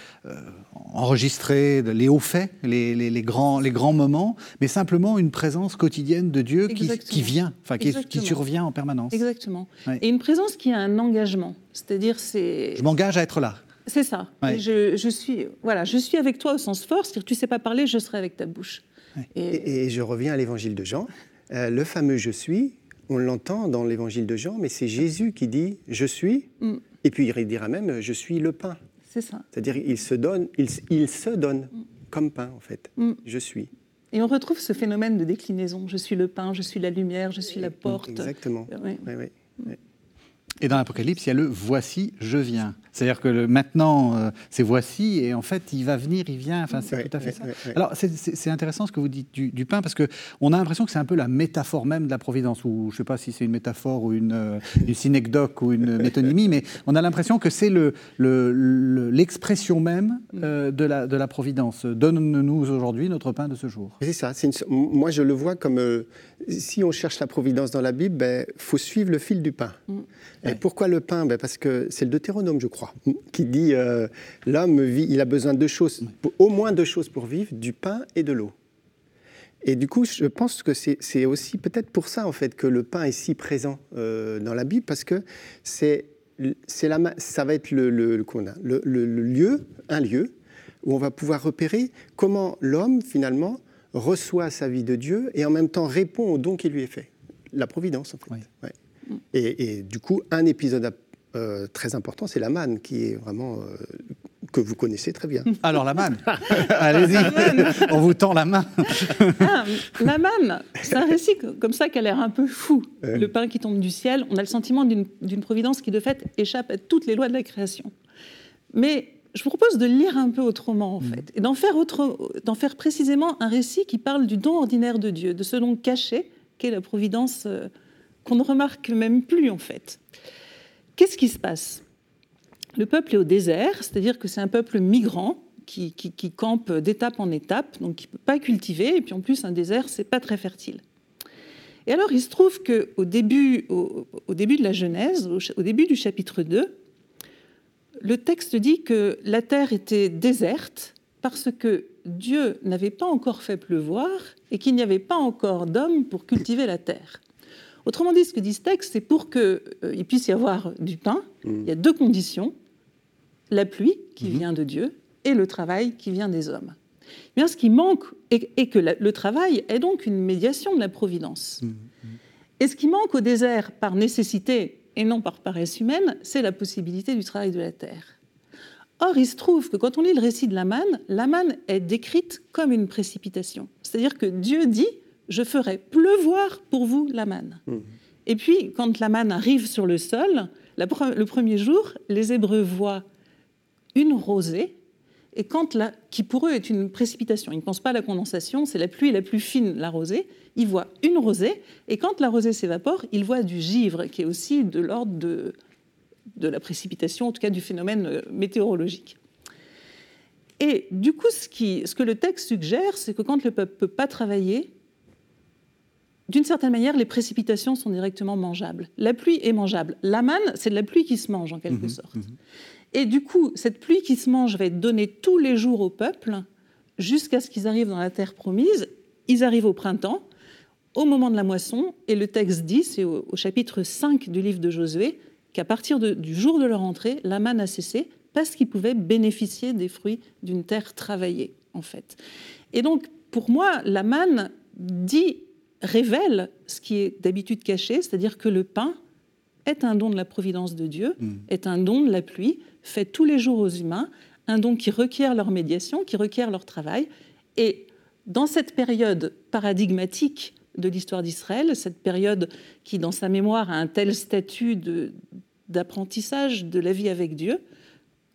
enregistrer, les hauts faits, les, les, les, grands, les grands moments, mais simplement une présence quotidienne de Dieu qui, qui vient, enfin, qui, qui survient en permanence. Exactement. Ouais. Et une présence qui a un engagement. C'est-à-dire, c'est... je m'engage à être là. C'est ça. Ouais. Je, je, suis, voilà, je suis avec toi au sens fort, c'est-à-dire que tu ne sais pas parler, je serai avec ta bouche. Ouais. Et... Et, et je reviens à l'évangile de Jean. Euh, le fameux « je suis », on l'entend dans l'évangile de Jean, mais c'est Jésus qui dit « je suis mm. », et puis il dira même « je suis le pain ». C'est ça. C'est-à-dire qu'il se donne, il, il se donne mm. comme pain, en fait. Mm. Je suis. Et on retrouve ce phénomène de déclinaison. Je suis le pain, je suis la lumière, je suis la porte. Exactement. Oui, oui, oui. Mm. Et dans l'Apocalypse, il y a le « voici, je viens ». C'est-à-dire que le, maintenant, euh, c'est « voici », et en fait, il va venir, il vient, enfin, c'est oui, tout à fait oui, ça. Oui, oui. Alors, c'est, c'est, c'est intéressant ce que vous dites du, du pain, parce qu'on a l'impression que c'est un peu la métaphore même de la Providence, ou je ne sais pas si c'est une métaphore ou une, euh, une synecdoque ou une métonymie, mais on a l'impression que c'est le, le, le, l'expression même euh, de, la, de la Providence. Donne-nous aujourd'hui notre pain de ce jour. C'est ça. C'est une, moi, je le vois comme, euh, si on cherche la Providence dans la Bible, il ben, faut suivre le fil du pain. Mm. Et ouais. Pourquoi le pain ? Ben parce que c'est le Deutéronome, je crois, qui dit euh, l'homme vit, il a besoin de deux choses, ouais. au moins deux choses pour vivre, du pain et de l'eau. Et du coup, je pense que c'est, c'est aussi peut-être pour ça en fait que le pain est si présent euh, dans la Bible, parce que c'est, c'est la, ça va être le, le, le, le, le, le lieu, un lieu où on va pouvoir repérer comment l'homme finalement reçoit sa vie de Dieu et en même temps répond au don qui lui est fait, la providence en fait. Ouais. Ouais. Et, et du coup, un épisode euh, très important, c'est la manne, qui est vraiment euh, que vous connaissez très bien. Alors la manne, allez-y, la manne. On vous tend la main. Ah, la manne, c'est un récit comme ça qui a l'air un peu fou. Euh. Le pain qui tombe du ciel, on a le sentiment d'une, d'une providence qui de fait échappe à toutes les lois de la création. Mais je vous propose de lire un peu autrement en mmh. fait, et d'en faire, autre, d'en faire précisément un récit qui parle du don ordinaire de Dieu, de ce don caché qu'est la providence. Euh, qu'on ne remarque même plus, en fait. Qu'est-ce qui se passe ? Le peuple est au désert, c'est-à-dire que c'est un peuple migrant qui, qui, qui campe d'étape en étape, donc qui ne peut pas cultiver, et puis en plus, un désert, ce n'est pas très fertile. Et alors, il se trouve qu'au début, au, au début de la Genèse, au, au début du chapitre deux, le texte dit que la terre était déserte parce que Dieu n'avait pas encore fait pleuvoir et qu'il n'y avait pas encore d'hommes pour cultiver la terre. Autrement dit, ce que dit ce texte, c'est pour qu'il euh, puisse y avoir du pain, mmh. il y a deux conditions. la pluie qui mmh. vient de Dieu et le travail qui vient des hommes. Eh bien, ce qui manque est que le travail est donc une médiation de la providence. Mmh. Et ce qui manque au désert par nécessité et non par paresse humaine, c'est la possibilité du travail de la terre. Or, il se trouve que quand on lit le récit de la manne, la manne est décrite comme une précipitation. C'est-à-dire que Dieu dit « Je ferai pleuvoir pour vous la manne mmh. ». Et puis, quand la manne arrive sur le sol, la pre- le premier jour, les Hébreux voient une rosée, et quand la, qui pour eux est une précipitation. Ils ne pensent pas à la condensation, c'est la pluie la plus fine, la rosée. Ils voient une rosée, et quand la rosée s'évapore, ils voient du givre, qui est aussi de l'ordre de, de la précipitation, en tout cas du phénomène météorologique. Et du coup, ce, qui, ce que le texte suggère, c'est que quand le peuple ne peut pas travailler, d'une certaine manière, les précipitations sont directement mangeables. La pluie est mangeable. La manne, c'est de la pluie qui se mange, en quelque mmh, sorte. Mmh. Et du coup, cette pluie qui se mange va être donnée tous les jours au peuple, jusqu'à ce qu'ils arrivent dans la terre promise. Ils arrivent au printemps, au moment de la moisson, et le texte dit, c'est au, au chapitre cinq du livre de Josué, qu'à partir de, du jour de leur entrée, la manne a cessé, parce qu'ils pouvaient bénéficier des fruits d'une terre travaillée, en fait. Et donc, pour moi, la manne dit... révèle ce qui est d'habitude caché, c'est-à-dire que le pain est un don de la providence de Dieu, mmh. est un don de la pluie, fait tous les jours aux humains, un don qui requiert leur médiation, qui requiert leur travail. Et dans cette période paradigmatique de l'histoire d'Israël, cette période qui, dans sa mémoire, a un tel statut de, d'apprentissage de la vie avec Dieu,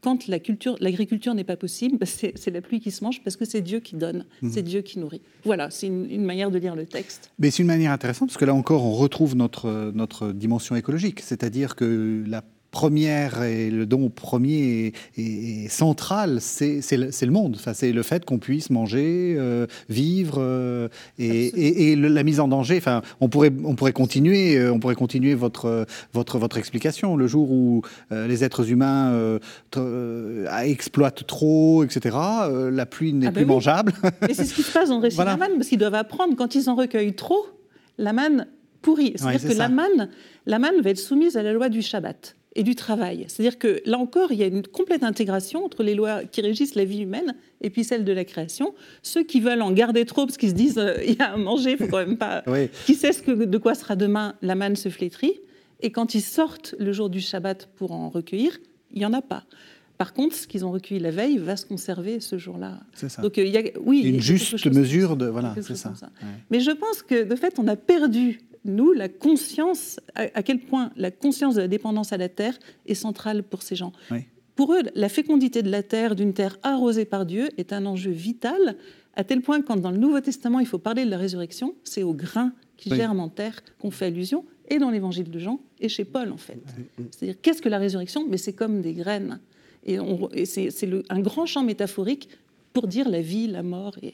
quand la culture, l'agriculture n'est pas possible, c'est, c'est la pluie qui se mange parce que c'est Dieu qui donne, mmh. c'est Dieu qui nourrit. Voilà, c'est une, une manière de lire le texte. Mais c'est une manière intéressante parce que là encore, on retrouve notre, notre dimension écologique, c'est-à-dire que la première et le don premier et central, c'est, c'est, c'est le monde. Enfin, c'est le fait qu'on puisse manger, euh, vivre euh, et, et, et le, la mise en danger. Enfin, on pourrait, on pourrait continuer, euh, on pourrait continuer votre, votre, votre explication. Le jour où euh, les êtres humains euh, t- euh, exploitent trop, et cetera, euh, la pluie n'est ah ben plus oui. mangeable. Et c'est ce qui se passe dans le récit voilà. de la manne, parce qu'ils doivent apprendre quand ils en recueillent trop, la manne pourrit. C'est-à-dire ouais, c'est que la manne, la manne va être soumise à la loi du Shabbat et du travail. C'est-à-dire que, là encore, il y a une complète intégration entre les lois qui régissent la vie humaine et puis celles de la création. Ceux qui veulent en garder trop, parce qu'ils se disent euh, « il y a à manger, il ne faut quand même pas... oui. » Qui sait ce que, de quoi sera demain, la manne se flétrit. Et quand ils sortent le jour du Shabbat pour en recueillir, il n'y en a pas. Par contre, ce qu'ils ont recueilli la veille va se conserver ce jour-là. C'est ça. Donc, il y a, oui, une il y a juste mesure comme, de... Voilà, c'est ça. ça. Ouais. Mais je pense que, de fait, on a perdu... nous, la conscience, à quel point la conscience de la dépendance à la terre est centrale pour ces gens. Oui. Pour eux, la fécondité de la terre, d'une terre arrosée par Dieu, est un enjeu vital, à tel point que quand dans le Nouveau Testament, il faut parler de la résurrection, c'est au grain qui oui. germe en terre qu'on fait allusion, et dans l'évangile de Jean, et chez Paul, en fait. Oui. C'est-à-dire, qu'est-ce que la résurrection ? Mais c'est comme des graines. Et, on, et c'est, c'est le, un grand champ métaphorique pour dire la vie, la mort. Et,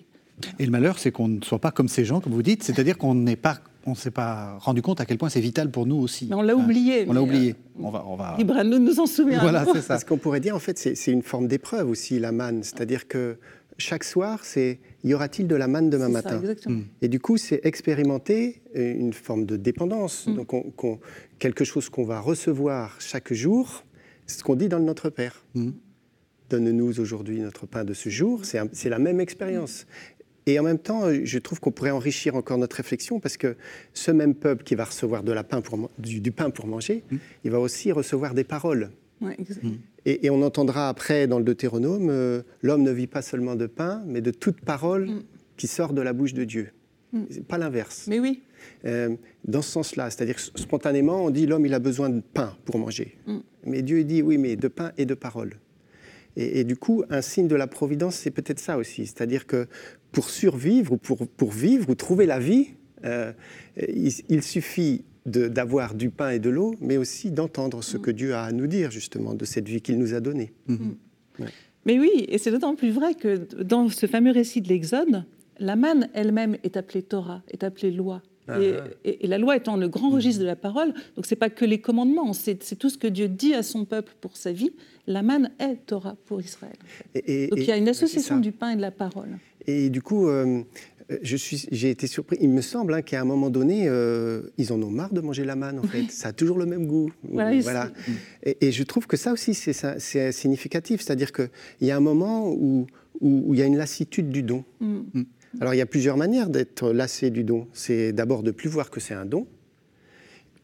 et le malheur, c'est qu'on ne soit pas comme ces gens, comme vous dites, c'est-à-dire qu'on n'est pas... on ne s'est pas rendu compte à quel point c'est vital pour nous aussi. Mais on l'a oublié. Enfin, on l'a oublié. Euh, on va, on va... Libre à nous de nous en souvenir. Voilà, c'est ça. Ce qu'on pourrait dire, en fait, c'est, c'est une forme d'épreuve aussi, la manne. C'est-à-dire que chaque soir, c'est « y aura-t-il de la manne demain c'est matin ?» ça, exactement. Mm. Et du coup, c'est expérimenter une forme de dépendance. Mm. Donc, on, qu'on, quelque chose qu'on va recevoir chaque jour, c'est ce qu'on dit dans le Notre Père. Mm. « Donne-nous aujourd'hui notre pain de ce jour », c'est, un, c'est la même expérience. Mm. Et en même temps, je trouve qu'on pourrait enrichir encore notre réflexion parce que ce même peuple qui va recevoir de la pain pour, du, du pain pour manger, mmh. il va aussi recevoir des paroles. Ouais, exactement. Mmh. Et, et on entendra après dans le Deutéronome, euh, l'homme ne vit pas seulement de pain, mais de toute parole mmh. qui sort de la bouche de Dieu. Mmh. C'est pas l'inverse. Mais oui. Euh, dans ce sens-là, c'est-à-dire spontanément, on dit l'homme il a besoin de pain pour manger. Mmh. Mais Dieu dit oui, mais de pain et de parole. Et, et du coup, un signe de la providence, c'est peut-être ça aussi. C'est-à-dire que pour survivre, ou pour, pour vivre, ou trouver la vie, euh, il, il suffit de, d'avoir du pain et de l'eau, mais aussi d'entendre ce mmh. que Dieu a à nous dire, justement, de cette vie qu'il nous a donnée. Mmh. Ouais. Mais oui, et c'est d'autant plus vrai que dans ce fameux récit de l'Exode, la manne elle-même est appelée Torah, est appelée loi. Et, et, et la loi étant le grand registre de la parole, donc ce n'est pas que les commandements, c'est, c'est tout ce que Dieu dit à son peuple pour sa vie. La manne est Torah pour Israël. En fait. et, et, donc il y a une association du pain et de la parole. Et du coup, euh, je suis, j'ai été surpris. Il me semble hein, qu'à un moment donné, euh, ils en ont marre de manger la manne, en oui. fait. Ça a toujours le même goût. Voilà. voilà. Et, et je trouve que ça aussi, c'est, ça, c'est significatif. C'est-à-dire qu'il y a un moment où il y a une lassitude du don. Mm. Mm. Alors, il y a plusieurs manières d'être lassé du don. C'est d'abord de ne plus voir que c'est un don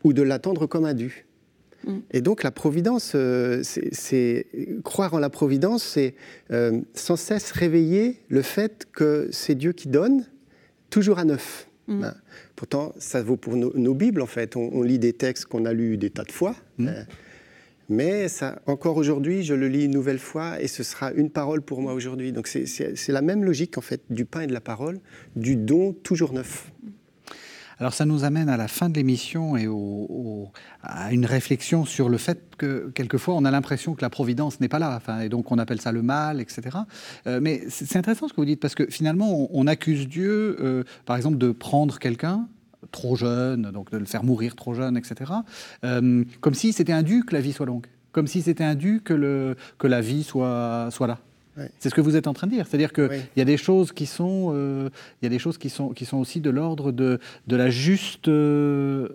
ou de l'attendre comme un dû. Mm. Et donc, la providence, euh, c'est, c'est, croire en la providence, c'est euh, sans cesse réveiller le fait que c'est Dieu qui donne, toujours à neuf. Mm. Hein. Pourtant, ça vaut pour nos, nos Bibles, en fait. On, on lit des textes qu'on a lus des tas de fois. Mm. Euh, Mais ça, encore aujourd'hui, je le lis une nouvelle fois et ce sera une parole pour moi aujourd'hui. Donc c'est, c'est, c'est la même logique en fait, du pain et de la parole, du don toujours neuf. Alors ça nous amène à la fin de l'émission et au, au, à une réflexion sur le fait que quelquefois on a l'impression que la providence n'est pas là, enfin, et donc on appelle ça le mal, et cetera. Euh, mais c'est, c'est intéressant ce que vous dites parce que finalement on, on accuse Dieu, euh, par exemple, de prendre quelqu'un trop jeune, donc de le faire mourir trop jeune, et cetera. Euh, comme si c'était un dû que la vie soit longue, comme si c'était un dû que, le, que la vie soit, soit là. Oui. C'est ce que vous êtes en train de dire, c'est-à-dire qu'il oui. y a des choses qui sont, euh, y a des choses qui sont, qui sont aussi de l'ordre de, de la juste euh,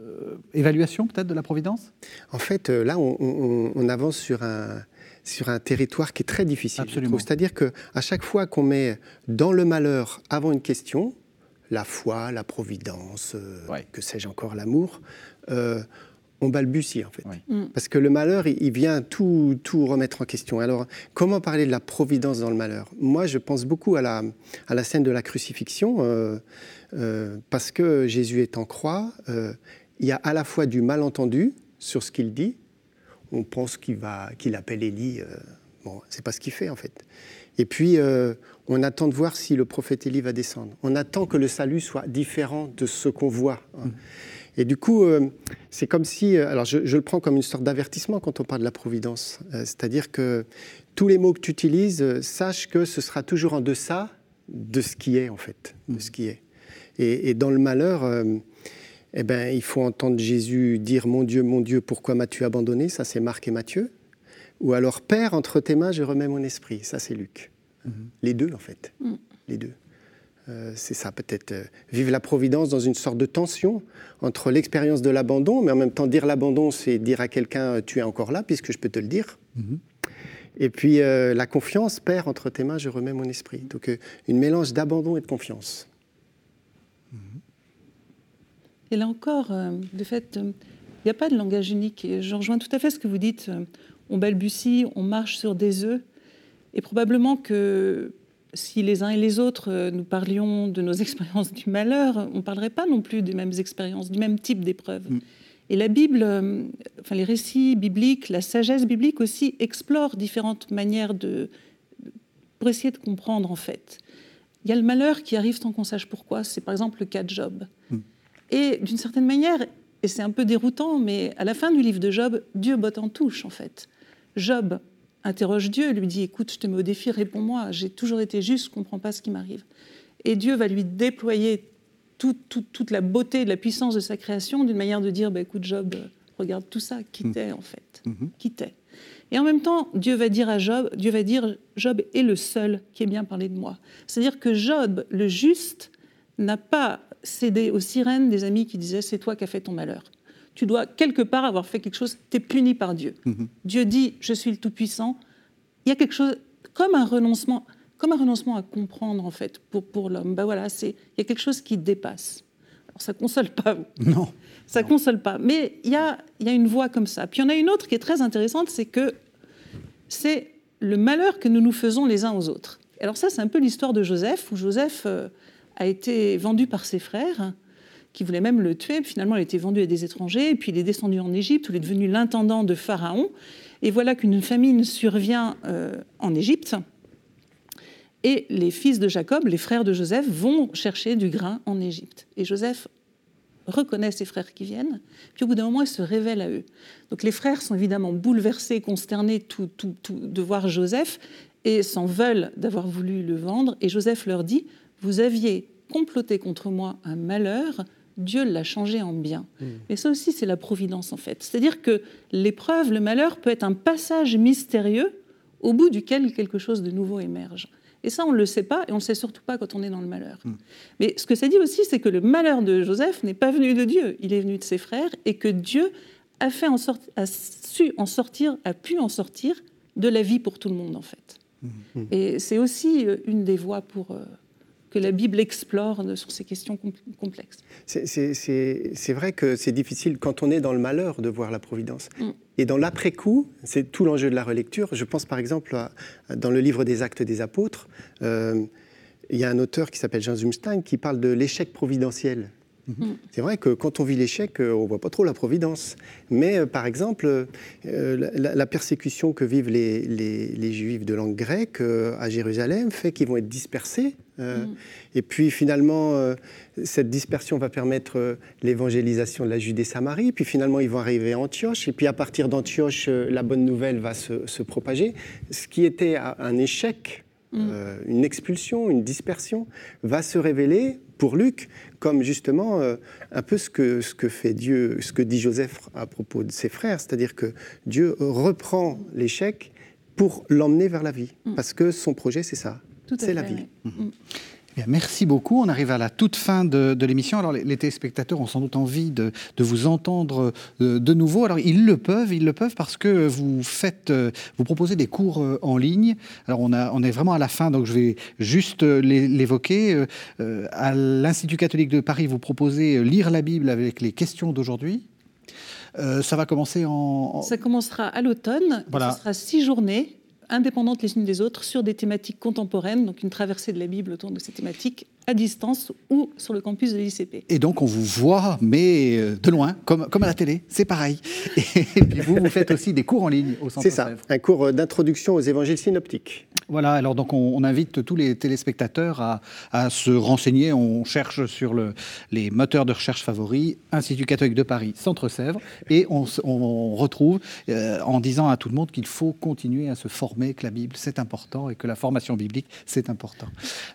évaluation peut-être de la providence. En fait, là, on, on, on avance sur un, sur un territoire qui est très difficile. Absolument. C'est-à-dire que à chaque fois qu'on met dans le malheur avant une question. La foi, la providence, euh, ouais. que sais-je encore, l'amour, euh, on balbutie en fait. Ouais. Mm. Parce que le malheur, il, il vient tout, tout remettre en question. Alors, comment parler de la providence dans le malheur ? Moi, je pense beaucoup à la, à la scène de la crucifixion, euh, euh, parce que Jésus est en croix, euh, il y a à la fois du malentendu sur ce qu'il dit, on pense qu'il, va, qu'il appelle Élie, euh, bon, c'est pas ce qu'il fait en fait. Et puis, euh, on attend de voir si le prophète Élie va descendre. On attend que le salut soit différent de ce qu'on voit. Mmh. Et du coup, euh, c'est comme si... Alors, je, je le prends comme une sorte d'avertissement quand on parle de la providence. Euh, c'est-à-dire que tous les mots que tu utilises, euh, sache que ce sera toujours en deçà de ce qui est, en fait. Mmh. De ce qui est. Et, et dans le malheur, euh, eh ben, il faut entendre Jésus dire « Mon Dieu, mon Dieu, pourquoi m'as-tu abandonné ?» Ça, c'est Marc et Matthieu. Ou alors, « Père, entre tes mains, je remets mon esprit. » Ça, c'est Luc. Mm-hmm. Les deux, en fait. Mm. Les deux. Euh, c'est ça, peut-être. Euh, vivre la providence dans une sorte de tension entre l'expérience de l'abandon, mais en même temps, dire l'abandon, c'est dire à quelqu'un « Tu es encore là, puisque je peux te le dire. Mm-hmm. » Et puis, euh, la confiance, « Père, entre tes mains, je remets mon esprit. » Donc, euh, une mélange d'abandon et de confiance. Mm-hmm. Et là encore, euh, de fait, il euh, n'y a pas de langage unique. Et je rejoins tout à fait ce que vous dites. Euh, On balbutie, on marche sur des œufs. Et probablement que si les uns et les autres nous parlions de nos expériences du malheur, on ne parlerait pas non plus des mêmes expériences, du même type d'épreuves. Mm. Et la Bible, enfin les récits bibliques, la sagesse biblique aussi explore différentes manières de, pour essayer de comprendre en fait. Il y a le malheur qui arrive sans qu'on sache pourquoi. C'est par exemple le cas de Job. Mm. Et d'une certaine manière, et c'est un peu déroutant, mais à la fin du livre de Job, Dieu botte en touche en fait. Job interroge Dieu, lui dit « Écoute, je te mets au défi, réponds-moi, j'ai toujours été juste, je ne comprends pas ce qui m'arrive. » Et Dieu va lui déployer tout, tout, toute la beauté, la puissance de sa création d'une manière de dire bah, « Écoute, Job, regarde tout ça, qui t'es en fait, mm-hmm. qui t'es. » Et en même temps, Dieu va dire à Job, Dieu va dire « Job est le seul qui ait bien parlé de moi. » C'est-à-dire que Job, le juste, n'a pas cédé aux sirènes des amis qui disaient « C'est toi qui as fait ton malheur. » Tu dois quelque part avoir fait quelque chose, tu es puni par Dieu. Mmh. Dieu dit, je suis le Tout-Puissant. Il y a quelque chose, comme un renoncement, comme un renoncement à comprendre, en fait, pour, pour l'homme. Ben voilà, c'est, il y a quelque chose qui dépasse. Alors, ça ne console pas. Non. Ça ne console pas. Mais il y a, il y a une voie comme ça. Puis il y en a une autre qui est très intéressante, c'est que c'est le malheur que nous nous faisons les uns aux autres. Alors ça, c'est un peu l'histoire de Joseph, où Joseph euh, a été vendu par ses frères, qui voulait même le tuer. Finalement, il a été vendu à des étrangers, et puis il est descendu en Égypte, où il est devenu l'intendant de Pharaon. Et voilà qu'une famine survient euh, en Égypte. Et les fils de Jacob, les frères de Joseph, vont chercher du grain en Égypte. Et Joseph reconnaît ses frères qui viennent, puis au bout d'un moment, il se révèle à eux. Donc les frères sont évidemment bouleversés, consternés tout, tout, tout, de voir Joseph, et s'en veulent d'avoir voulu le vendre. Et Joseph leur dit, « Vous aviez comploté contre moi un malheur, Dieu l'a changé en bien. » Mmh. Et ça aussi, c'est la providence, en fait. C'est-à-dire que l'épreuve, le malheur, peut être un passage mystérieux au bout duquel quelque chose de nouveau émerge. Et ça, on ne le sait pas, et on ne sait surtout pas quand on est dans le malheur. Mmh. Mais ce que ça dit aussi, c'est que le malheur de Joseph n'est pas venu de Dieu, il est venu de ses frères, et que Dieu a, fait en sorti, a su en sortir, a pu en sortir de la vie pour tout le monde, en fait. Mmh. Et c'est aussi une des voies pour, euh, que la Bible explore sur ces questions complexes. C'est, c'est, c'est, c'est vrai que c'est difficile, quand on est dans le malheur, de voir la providence. Mmh. Et dans l'après-coup, c'est tout l'enjeu de la relecture. Je pense par exemple à, à, dans le livre des Actes des Apôtres, euh, il y a un auteur qui s'appelle Jean Zumstein qui parle de l'échec providentiel. Mmh. C'est vrai que quand on vit l'échec, on ne voit pas trop la providence. Mais euh, par exemple, euh, la, la persécution que vivent les, les, les Juifs de langue grecque euh, à Jérusalem fait qu'ils vont être dispersés. Euh, mmh. Et puis finalement, euh, cette dispersion va permettre euh, l'évangélisation de la Judée-Samarie. Puis finalement, ils vont arriver à Antioche. Et puis à partir d'Antioche, euh, la bonne nouvelle va se, se propager. Ce qui était un échec, mmh. euh, une expulsion, une dispersion, va se révéler pour Luc, comme justement euh, un peu ce que, ce que fait Dieu, ce que dit Joseph à propos de ses frères, c'est-à-dire que Dieu reprend l'échec pour l'emmener vers la vie, mmh. parce que son projet, c'est ça, Tout c'est la fait, vie. Oui. Mmh. Bien, merci beaucoup. On arrive à la toute fin de, de l'émission. Alors, les, les téléspectateurs ont sans doute envie de, de vous entendre de, de nouveau. Alors, ils le peuvent, ils le peuvent parce que vous faites, vous proposez des cours en ligne. Alors, on, a, on est vraiment à la fin, donc je vais juste l'évoquer. À l'Institut catholique de Paris, vous proposez lire la Bible avec les questions d'aujourd'hui. Euh, ça va commencer en... en... Ça commencera à l'automne. Voilà. Ce sera six journées, indépendantes les unes des autres, sur des thématiques contemporaines, donc une traversée de la Bible autour de ces thématiques, à distance ou sur le campus de l'I C P. Et donc, on vous voit, mais de loin, comme, comme à la télé, c'est pareil. Et puis vous, vous faites aussi des cours en ligne au Centre C E F. C'est ça, un cours d'introduction aux évangiles synoptiques. Voilà, alors donc on, on invite tous les téléspectateurs à, à se renseigner. On cherche sur le, les moteurs de recherche favoris, Institut catholique de Paris, Centre Sèvres, et on, on retrouve euh, en disant à tout le monde qu'il faut continuer à se former, que la Bible c'est important et que la formation biblique c'est important.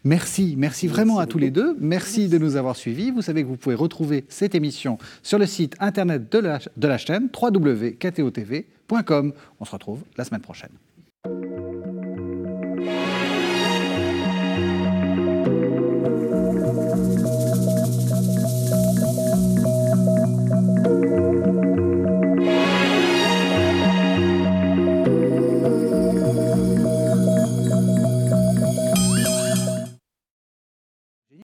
Merci, merci vraiment merci à tous beaucoup. Les deux. Merci, merci de nous avoir suivis. Vous savez que vous pouvez retrouver cette émission sur le site internet de la, de la chaîne w w w point k t o t v point com. On se retrouve la semaine prochaine.